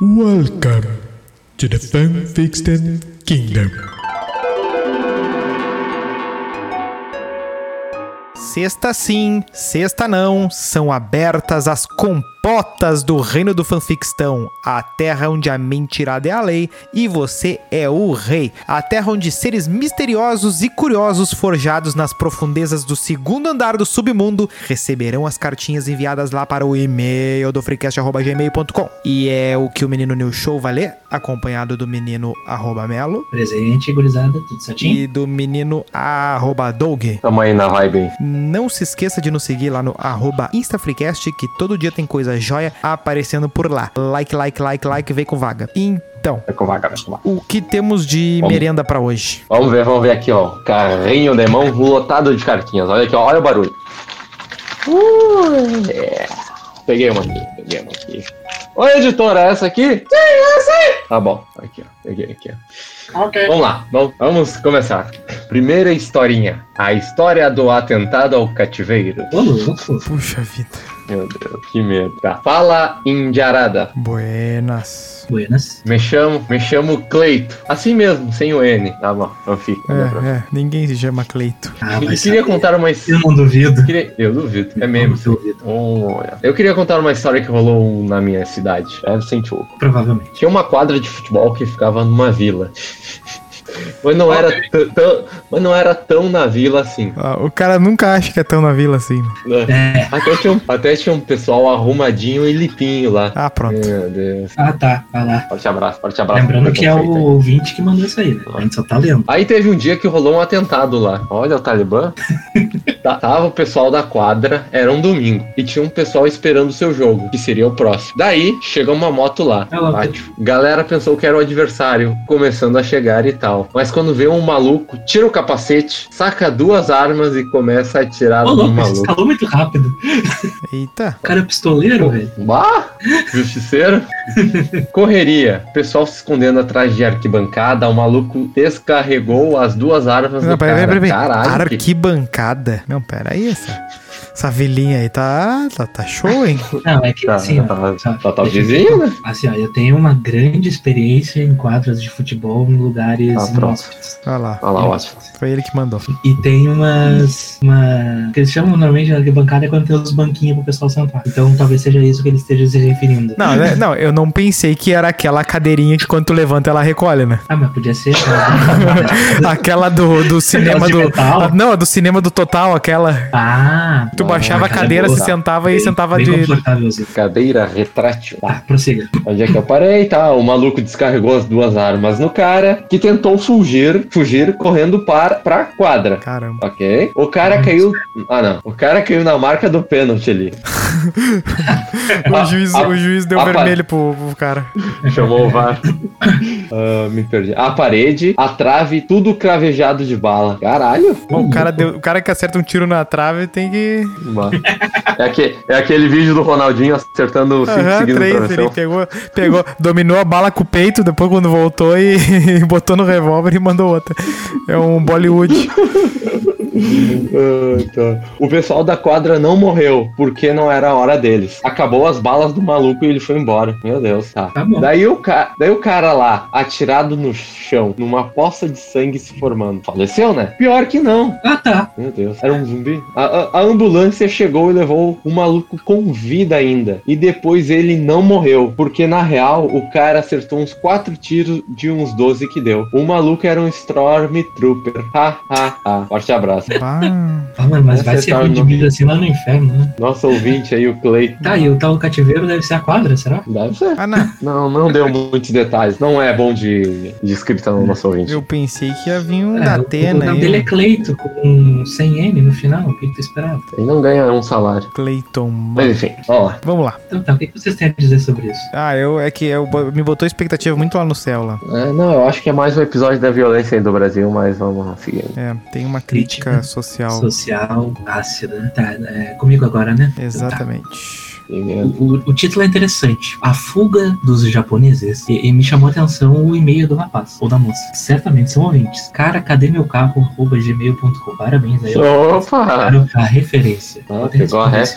Welcome to the Fan-Fiction Kingdom. Sexta sim, sexta não, são abertas as compotas do reino do fanfictão, a terra onde a mentirada é a lei e você é o rei, a terra onde seres misteriosos e curiosos forjados nas profundezas do segundo andar do submundo receberão as cartinhas enviadas lá para o e-mail do freecast@gmail.com. E é o que o menino New Show vai ler, acompanhado do menino @Melo. Presente, gurizada, tudo certinho? E do menino @Doug. Tamo aí na vibe, hein? Não se esqueça de nos seguir lá no @InstaFreecast, que todo dia tem coisa joia aparecendo por lá. Like, vem com vaga. Então, vai com vaga. O que temos de merenda pra hoje? Vamos ver aqui, ó. Carrinho de mão lotado de cartinhas. Olha aqui, ó. Olha o barulho. Yeah. Peguei uma aqui. Oi, editora, essa aqui? Sim, essa aí. Tá bom, aqui, ó. Peguei aqui, ó. Ok. Vamos lá, vamos começar. Primeira historinha. A história do atentado ao cativeiro. Puxa vida. Meu Deus, que medo. Tá. Fala, indiarada. Buenas. Me chamo Cleito. Assim mesmo, sem o N. Tá bom, não fica. Ninguém se chama Cleito. Queria contar uma história. Eu não duvido. Eu duvido, é mesmo. Eu queria contar uma história que rolou na minha cidade. É Setembro. Provavelmente. Tinha uma quadra de futebol que ficava numa vila. Mas não era tão na vila assim. Ah, o cara nunca acha que é tão na vila assim. É. Até tinha um pessoal arrumadinho e limpinho lá. Ah, pronto. Meu Deus. Ah, tá. Vai lá. Forte abraço. Lembrando que é o ouvinte que mandou isso aí, né? A gente só tá lendo. Aí teve um dia que rolou um atentado lá. Olha o Talibã. Tava o pessoal da quadra, era um domingo. E tinha um pessoal esperando o seu jogo, que seria o próximo. Daí, chega uma moto lá. Galera pensou que era o adversário, começando a chegar e tal. Mas quando vê um maluco, tira o capacete, saca duas armas e começa a atirar no maluco. Escalou muito rápido. Eita. O cara é pistoleiro, velho. Bah! Justiceiro. Correria. O pessoal se escondendo atrás de arquibancada. O maluco descarregou as duas armas do cara. Peraí. Caralho. Arquibancada? Não, peraí, essa vilinha aí tá show, hein? Não, é que tá, assim, tá vizinho, né? Assim, ó, eu tenho uma grande experiência em quadras de futebol em lugares inóspitos. Olha lá, ótimo. Foi ele que mandou. E tem umas que eles chamam normalmente de arquibancada é quando tem os banquinhos pro pessoal sentar. Então talvez seja isso que ele esteja se referindo. Não, eu não pensei que era aquela cadeirinha que quando tu levanta ela recolhe, né? Ah, mas podia ser. Aquela do cinema do... Não, do cinema do Total, aquela... Ah... Tu baixava a cadeira, se sentava e sentava de... Cadeira retrátil. Tá, prossiga. Onde é que eu parei? Tá, o maluco descarregou as duas armas no cara, que tentou fugir correndo pra quadra. Caramba. Ok. O cara caiu... Ah, não. O cara caiu na marca do pênalti ali. O juiz deu vermelho pro cara. Chamou o VAR. Me perdi. A parede, a trave, tudo cravejado de bala. Caralho. Bom, o cara que acerta um tiro na trave tem que... É aquele vídeo do Ronaldinho acertando o 5 seguindo o travessão. Ele pegou, dominou a bala com o peito, depois quando voltou e botou no revólver e mandou outra. É um Bollywood. O pessoal da quadra não morreu, porque não era a hora deles. Acabou as balas do maluco e ele foi embora. Meu Deus, tá bom. Daí o cara lá, atirado no chão, numa poça de sangue se formando. Faleceu, né? Pior que não. Ah, tá. Meu Deus, era um zumbi. A ambulância chegou e levou o maluco com vida ainda. E depois ele não morreu, porque na real o cara acertou uns 4 tiros de uns 12 que deu. O maluco era um Stormtrooper. Ha. Forte abraço. Mas vai ser rendido assim lá no inferno, né? Nosso ouvinte aí, o Cleiton. Tá, e o tal cativeiro deve ser a quadra, será? Deve ser. Ah, não. Não deu muitos detalhes. Não é bom de escrita no nosso ouvinte. Eu pensei que ia vir um da Atena. O nome dele é Cleito, com 100N no final. O que tu esperava? Ele não ganha um salário. Cleiton. Mas enfim, vamos lá. Então tá, o que vocês têm a dizer sobre isso? Me botou expectativa muito lá no céu lá. Eu acho que é mais um episódio da violência aí do Brasil, mas vamos seguir. Tem uma crítica social ácida, tá, comigo agora, né? Exatamente. O título é interessante. A fuga dos japoneses. E me chamou a atenção o e-mail do rapaz ou da moça. Certamente são ouvintes. Cara, cadê meu carro? @gmail.com. Parabéns aí. Opa! A referência. Ah, pegou a ref.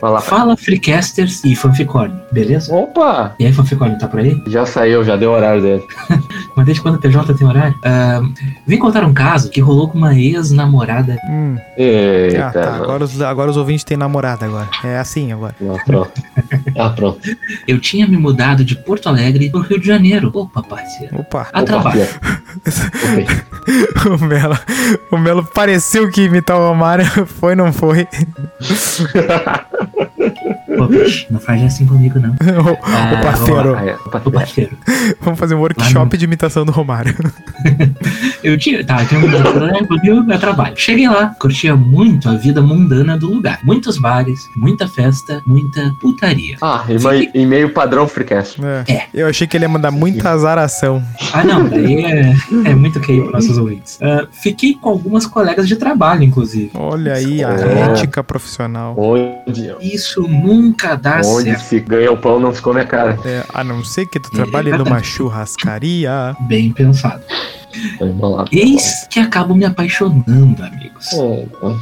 Fala, Freecasters e Fanficorn, beleza? Opa! E aí, Fanficorn, tá por aí? Já saiu, já deu o horário dele. Mas desde quando o PJ tem horário? Vim contar um caso que rolou com uma ex-namorada. Eita. Ah, tá. Agora os ouvintes têm namorada agora. É assim agora. Ah, pronto. Eu tinha me mudado de Porto Alegre pro Rio de Janeiro. Opa, parceiro. Opa. A trabalho. O Melo pareceu que imitar o Amara. Foi, não foi? Pô, bicho, não faz assim comigo, não. O parceiro. Vamos fazer um workshop de imitação do Romário. Eu tinha meu trabalho. Cheguei lá, curtia muito a vida mundana do lugar. Muitos bares, muita festa, muita putaria. Ah, e meio padrão freecast. É. Eu achei que ele ia mandar muita azaração. Ah, não, daí é muito que para nossos ouvintes. Fiquei com algumas colegas de trabalho, inclusive. Olha aí, a ética profissional. Isso nunca dá certo. Onde se ganha o pão não se come a cara. É, a não ser que tu trabalhe numa churrascaria. Bem pensado. Eis que acabo me apaixonando, amigos,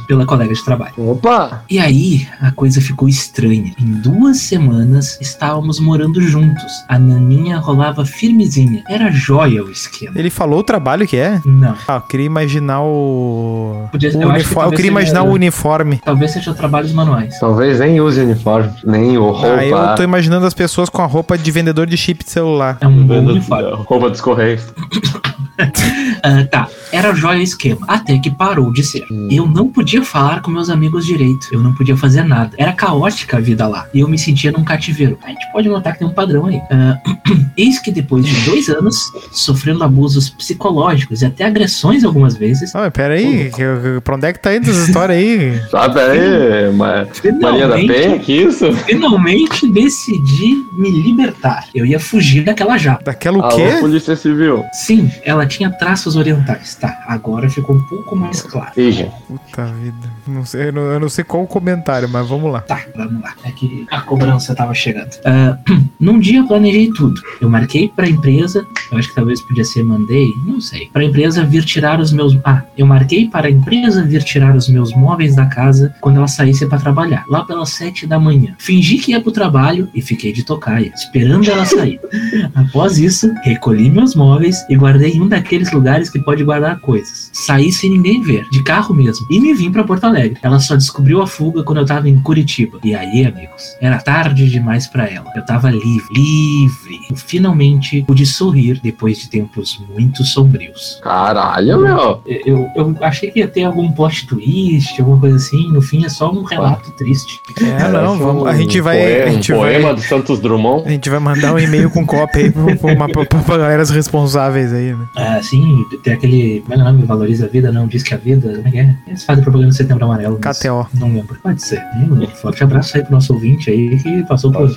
pela colega de trabalho. Opa! E aí, a coisa ficou estranha. Em 2 semanas, estávamos morando juntos. A naninha rolava firmezinha. Era joia o esquema. Ele falou o trabalho que é? Não. Ah, eu queria imaginar o... Eu queria imaginar o uniforme. Talvez seja trabalhos manuais. Talvez nem use uniforme, nem o roupa. Ah, eu tô imaginando as pessoas com a roupa de vendedor de chip de celular. É um bom uniforme. Roupa dos correios. Tá, era joia o esquema, até que parou de ser. Eu não podia falar com meus amigos direito, eu não podia fazer nada. Era caótica a vida lá, e eu me sentia num cativeiro. A gente pode notar que tem um padrão aí. Eis que depois de 2 anos, sofrendo abusos psicológicos e até agressões algumas vezes... Ah, pera aí, pra onde é que tá indo essa história aí? Ah, pera aí, Maria da Penha, que isso? Finalmente decidi me libertar. Eu ia fugir daquela japa. Daquela o quê? Alô, Polícia Civil. Sim, ela tinha traços orientais. Tá, agora ficou um pouco mais claro. Veja. Puta vida. Não sei, eu não sei qual o comentário, mas vamos lá. Tá, vamos lá. É que a cobrança tava chegando. Num dia eu planejei tudo. Eu marquei pra empresa, eu acho que talvez podia ser mandei, não sei. Eu marquei para a empresa vir tirar os meus móveis da casa quando ela saísse pra trabalhar, lá pelas 7 da manhã. Fingi que ia pro trabalho e fiquei de tocaia, esperando ela sair. Após isso, recolhi meus móveis e guardei em um daqueles lugares que pode guardar coisas. Saí sem ninguém ver, de carro mesmo, e me vim pra Porto Alegre. Ela só descobriu a fuga quando eu tava em Curitiba. E aí, amigos, era tarde demais pra ela. Eu tava livre. Eu finalmente pude sorrir depois de tempos muito sombrios. Caralho, meu! Eu achei que ia ter algum plot twist, alguma coisa assim. No fim, é só um relato triste. É, não, vamos. A gente vai. Poema do Santos Drummond. A gente vai mandar um e-mail com cópia aí pra galera responsáveis aí, né? Ah, sim, tem aquele... Como é o nome? Valoriza a vida, não diz que a vida... Como é que é? Eles fazem propaganda do Setembro Amarelo. KTO. Não lembro. Pode ser. Forte abraço aí pro nosso ouvinte aí, que passou por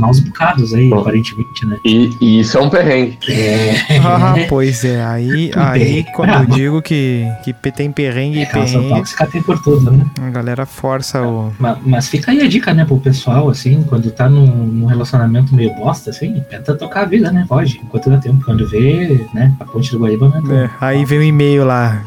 maus bocados aí, aparentemente, né? E isso é um perrengue. É. Ah, pois é. Aí quando eu digo que tem perrengue e perrengue... Tóxica tem por tudo, né? A galera força o... Mas fica aí a dica, né, pro pessoal, assim, quando tá num relacionamento meio bosta, assim, tenta tocar a vida, né? Pode, enquanto dá tempo. Quando vê... Né? A ponte do Guaíba, né? Aí vem um e-mail lá,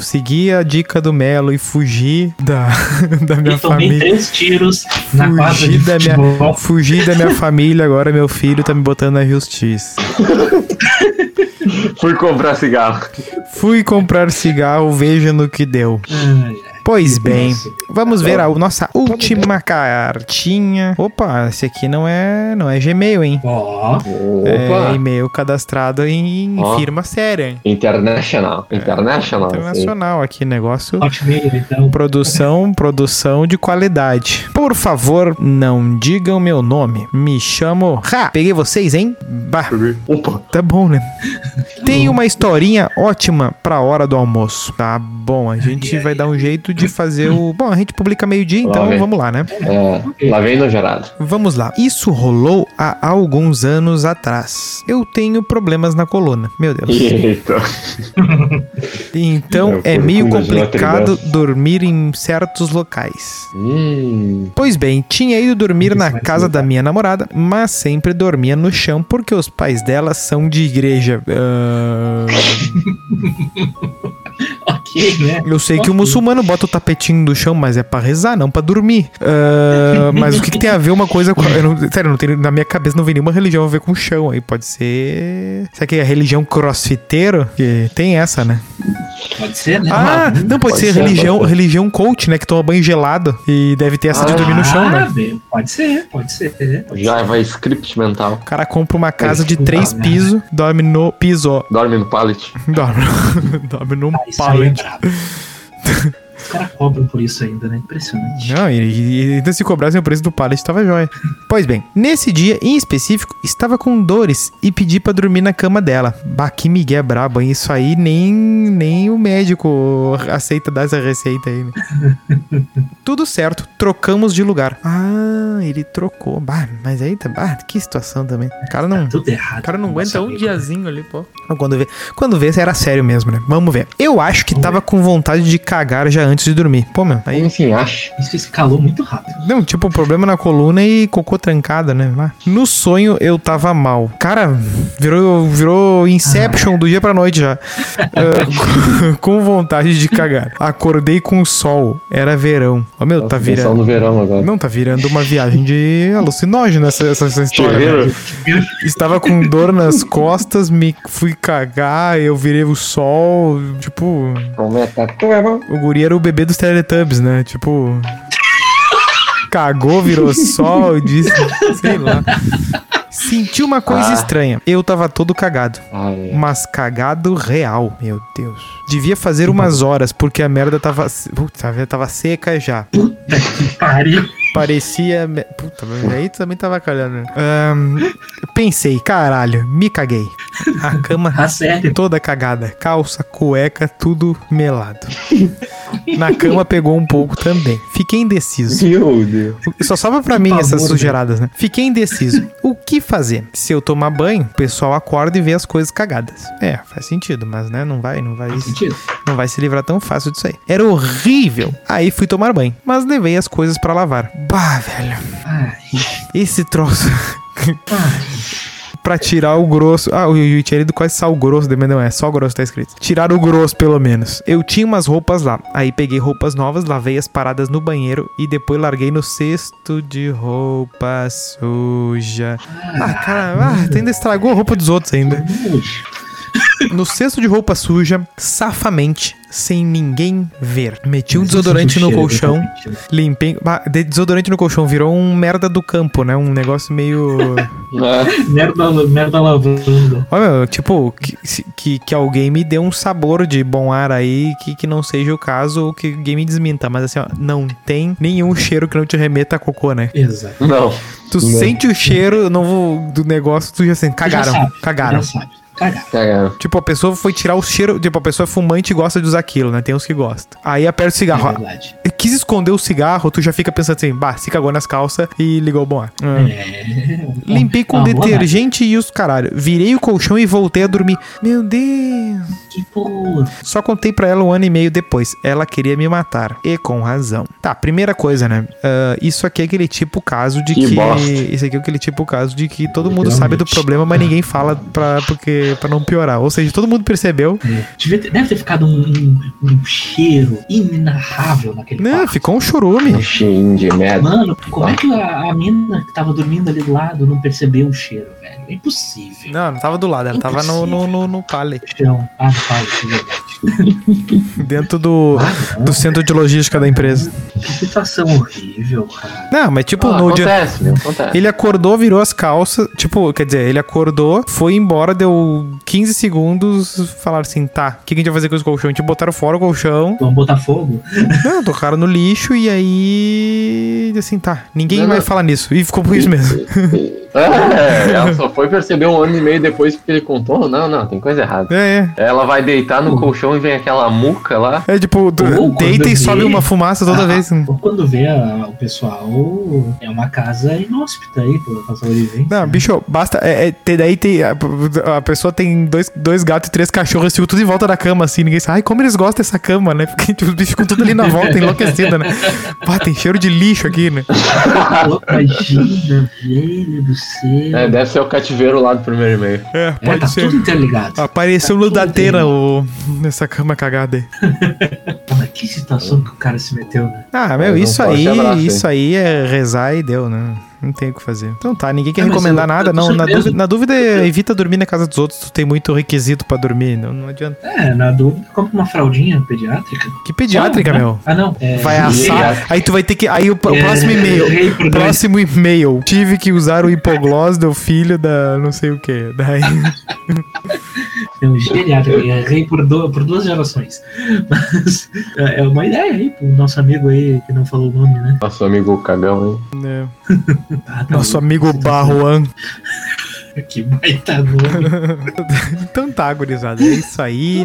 seguir a dica do Melo e fugir da minha família. Eu tomei 3 tiros na quadra de futebol. Fugir da minha família, agora meu filho tá me botando na justiça. Fui comprar cigarro, veja no que deu. Pois bem, vamos ver a nossa última cartinha. Opa, esse aqui não é Gmail, hein? É e-mail cadastrado em firma séria, hein? Internacional aqui, negócio. Produção de qualidade. Por favor, não digam meu nome. Me chamo... Peguei vocês, hein? Bah. Opa. Tá bom, né? Tem uma historinha ótima pra hora do almoço. Tá bom, a gente vai dar um jeito de fazer o... Bom, a gente publica meio-dia, então vamos lá, né? É, lá vem no gerado. Vamos lá. Isso rolou há alguns anos atrás. Eu tenho problemas na coluna. Meu Deus. Eita. Então é meio complicado dormir em certos locais. Pois bem, tinha ido dormir na casa da minha namorada, mas sempre dormia no chão porque os pais dela são de igreja. Ok, né? Eu sei que o muçulmano bota o tapetinho do chão, mas é pra rezar, não pra dormir. Mas o que tem a ver uma coisa com... sério, não tem, na minha cabeça não vem nenhuma religião a ver com o chão. Aí pode ser... Será que é a religião crossfiteiro? Que tem essa, né? Pode ser, né? Ah, não, pode ser religião coach, né? Que toma banho gelado e deve ter essa de dormir no chão, né? Pode ser. Já vai script mental. O cara compra uma casa de 3 pisos, dorme no piso. Dorme no pallet. Dorme no pallet. Os caras cobram por isso ainda, né? Impressionante. Não, e ainda se cobrassem o preço do pallet, tava jóia. Pois bem, nesse dia em específico, estava com dores e pedi pra dormir na cama dela. Bah, que migué brabo, hein? Isso aí nem o médico aceita dar essa receita aí, né? Tudo certo, trocamos de lugar. Ah, ele trocou. Bah, mas aí tá... Bah, que situação também. O cara não... Tá tudo errado. O cara não aguenta um diazinho ali, pô. Quando vê, era sério mesmo, né? Vamos ver. Eu acho que tava com vontade de cagar já antes de dormir. Pô, meu. Aí, enfim, acho. Isso escalou muito rápido. Não, tipo, um problema na coluna e cocô trancada, né? No sonho, eu tava mal. Cara, virou Inception do dia pra noite já. Com vontade de cagar. Acordei com sol. Era verão. Ó, meu, tá virando. Sol no verão agora. Não, tá virando uma viagem de alucinógeno essa história. Né? Estava com dor nas costas, me fui cagar, eu virei o sol, tipo... O guri era o bebê dos Teletubbies, né? Tipo... Cagou, virou sol, disse... Sei lá... Senti uma coisa estranha. Eu tava todo cagado. Mas cagado real. Meu Deus. Devia fazer umas horas, porque a merda tava... Puta, a merda tava seca já. Puta que pariu. Parecia... Puta, mas aí também tava calhando. Pensei, caralho, me caguei. A cama toda cagada. Calça, cueca, tudo melado. Na cama pegou um pouco também. Fiquei indeciso. Meu Deus. Só sobra pra mim essas sujeiradas, né? Fiquei indeciso. O que fazer? Se eu tomar banho, o pessoal acorda e vê as coisas cagadas. É, faz sentido, mas né, não vai se livrar tão fácil disso aí. Era horrível. Aí fui tomar banho, mas levei as coisas pra lavar. Bah, velho. Esse troço. Pra tirar o grosso... Ah, o Yuicherido quase sal grosso, mas não é, só grosso tá escrito. Tirar o grosso, pelo menos. Eu tinha umas roupas lá. Aí peguei roupas novas, lavei as paradas no banheiro e depois larguei no cesto de roupa suja. Ah, cara, ainda estragou a roupa dos outros ainda. No cesto de roupa suja, safamente, sem ninguém ver. Meti um desodorante no colchão, limpei... Desodorante no colchão, virou um merda do campo, né? Um negócio meio... merda lavanda. Olha, tipo, que alguém me dê um sabor de bom ar aí, que não seja o caso, ou que alguém me desminta. Mas assim, ó, não tem nenhum cheiro que não te remeta a cocô, né? Exato. Não. Tu sente o cheiro do negócio, tu já sente. Cagaram. Cagaram. Tipo, a pessoa foi tirar o cheiro. Tipo, a pessoa é fumante e gosta de usar aquilo, né? Tem uns que gostam. Aí aperta o cigarro. É verdade. Quis esconder o cigarro, tu já fica pensando assim, bah, se cagou nas calças e ligou o bom ar. Limpei com detergente e os caralho. Virei o colchão e voltei a dormir. Meu Deus. Que porra. Só contei pra ela 1 ano e meio depois. Ela queria me matar. E com razão. Tá, primeira coisa, né? Isso aqui é aquele tipo caso de que... Isso aqui é aquele tipo caso de que todo mundo sabe do problema, mas ninguém fala pra não piorar. Ou seja, todo mundo percebeu. Deve ter ficado um cheiro inenarrável naquele quarto. Não, ficou um chorume. Um cheirinho de merda. Mano, como é que a mina que tava dormindo ali do lado não percebeu o cheiro, velho? É impossível. Não tava do lado. Ela tava no pallet. No pallet, verdade. Dentro do centro de logística da empresa. Que situação horrível, cara. Não, mas tipo... acontece, meu, acontece. Ele acordou, virou as calças. Tipo, quer dizer, ele acordou, foi embora, deu 15 segundos, falaram assim, tá, o que a gente vai fazer com os colchões? A gente botaram fora o colchão. Vamos botar fogo? Não, tocaram no lixo e aí assim, tá, ninguém vai falar nisso. E ficou por isso mesmo. É, ela só foi perceber um ano e meio depois que ele contou. Não, tem coisa errada. É. Ela vai deitar no colchão e vem aquela muca lá. É tipo, deita e sobe uma fumaça toda vez. Quando vê o pessoal, é uma casa inóspita aí pra passar o vivência. Não, bicho, basta. Daí tem. A pessoa tem dois gatos e três cachorros, tipo, tudo em volta da cama, assim. Ninguém sabe. Ai, como eles gostam dessa cama, né? Porque tipo, os bichos ficam tudo ali na volta, enlouquecida, né? Pá, tem cheiro de lixo aqui, né? Imagina, velho do céu. É, deve ser o cativeiro lá do primeiro e-mail. É, pode tá ser. Tudo interligado. Apareceu no Datena nessa cama cagada aí. Mas que situação que o cara se meteu, né? Ah, meu, isso aí é rezar e deu, né? Não tem o que fazer. Então tá, ninguém quer recomendar nada. Não, na dúvida, evita dormir na casa dos outros. Tu tem muito requisito pra dormir. Não adianta. É, na dúvida, compra uma fraldinha pediátrica. Que pediátrica, meu? Ah, não. Vai assar. Aí tu vai ter que... Aí o próximo e-mail. Próximo e-mail. Tive que usar o hipoglós do filho da não sei o quê. Daí... Geriátrica. Errei por duas gerações. Mas é uma ideia aí pro nosso amigo aí que não falou o nome, né? Nosso amigo cagão aí. É. Nosso amigo Barruan. Que baita nome. Então tá, gurizada, é isso aí.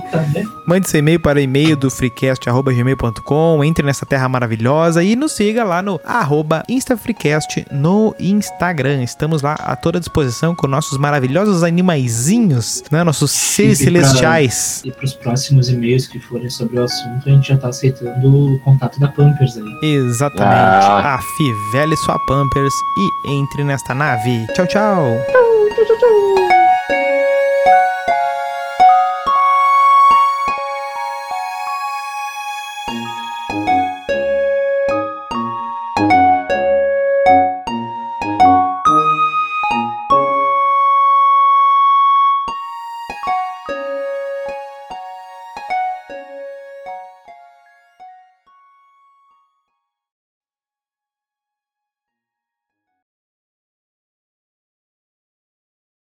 Mande seu e-mail para o e-mail do freecast@gmail.com. Entre nessa terra maravilhosa e nos siga lá no @instafreecast no Instagram. Estamos lá à toda disposição com nossos maravilhosos animaizinhos, né? Nossos seres celestiais. E pros próximos e-mails que forem sobre o assunto, a gente já tá aceitando o contato da Pampers aí. Exatamente. Afi, velhe sua Pampers e entre nesta nave. Tchau, tchau.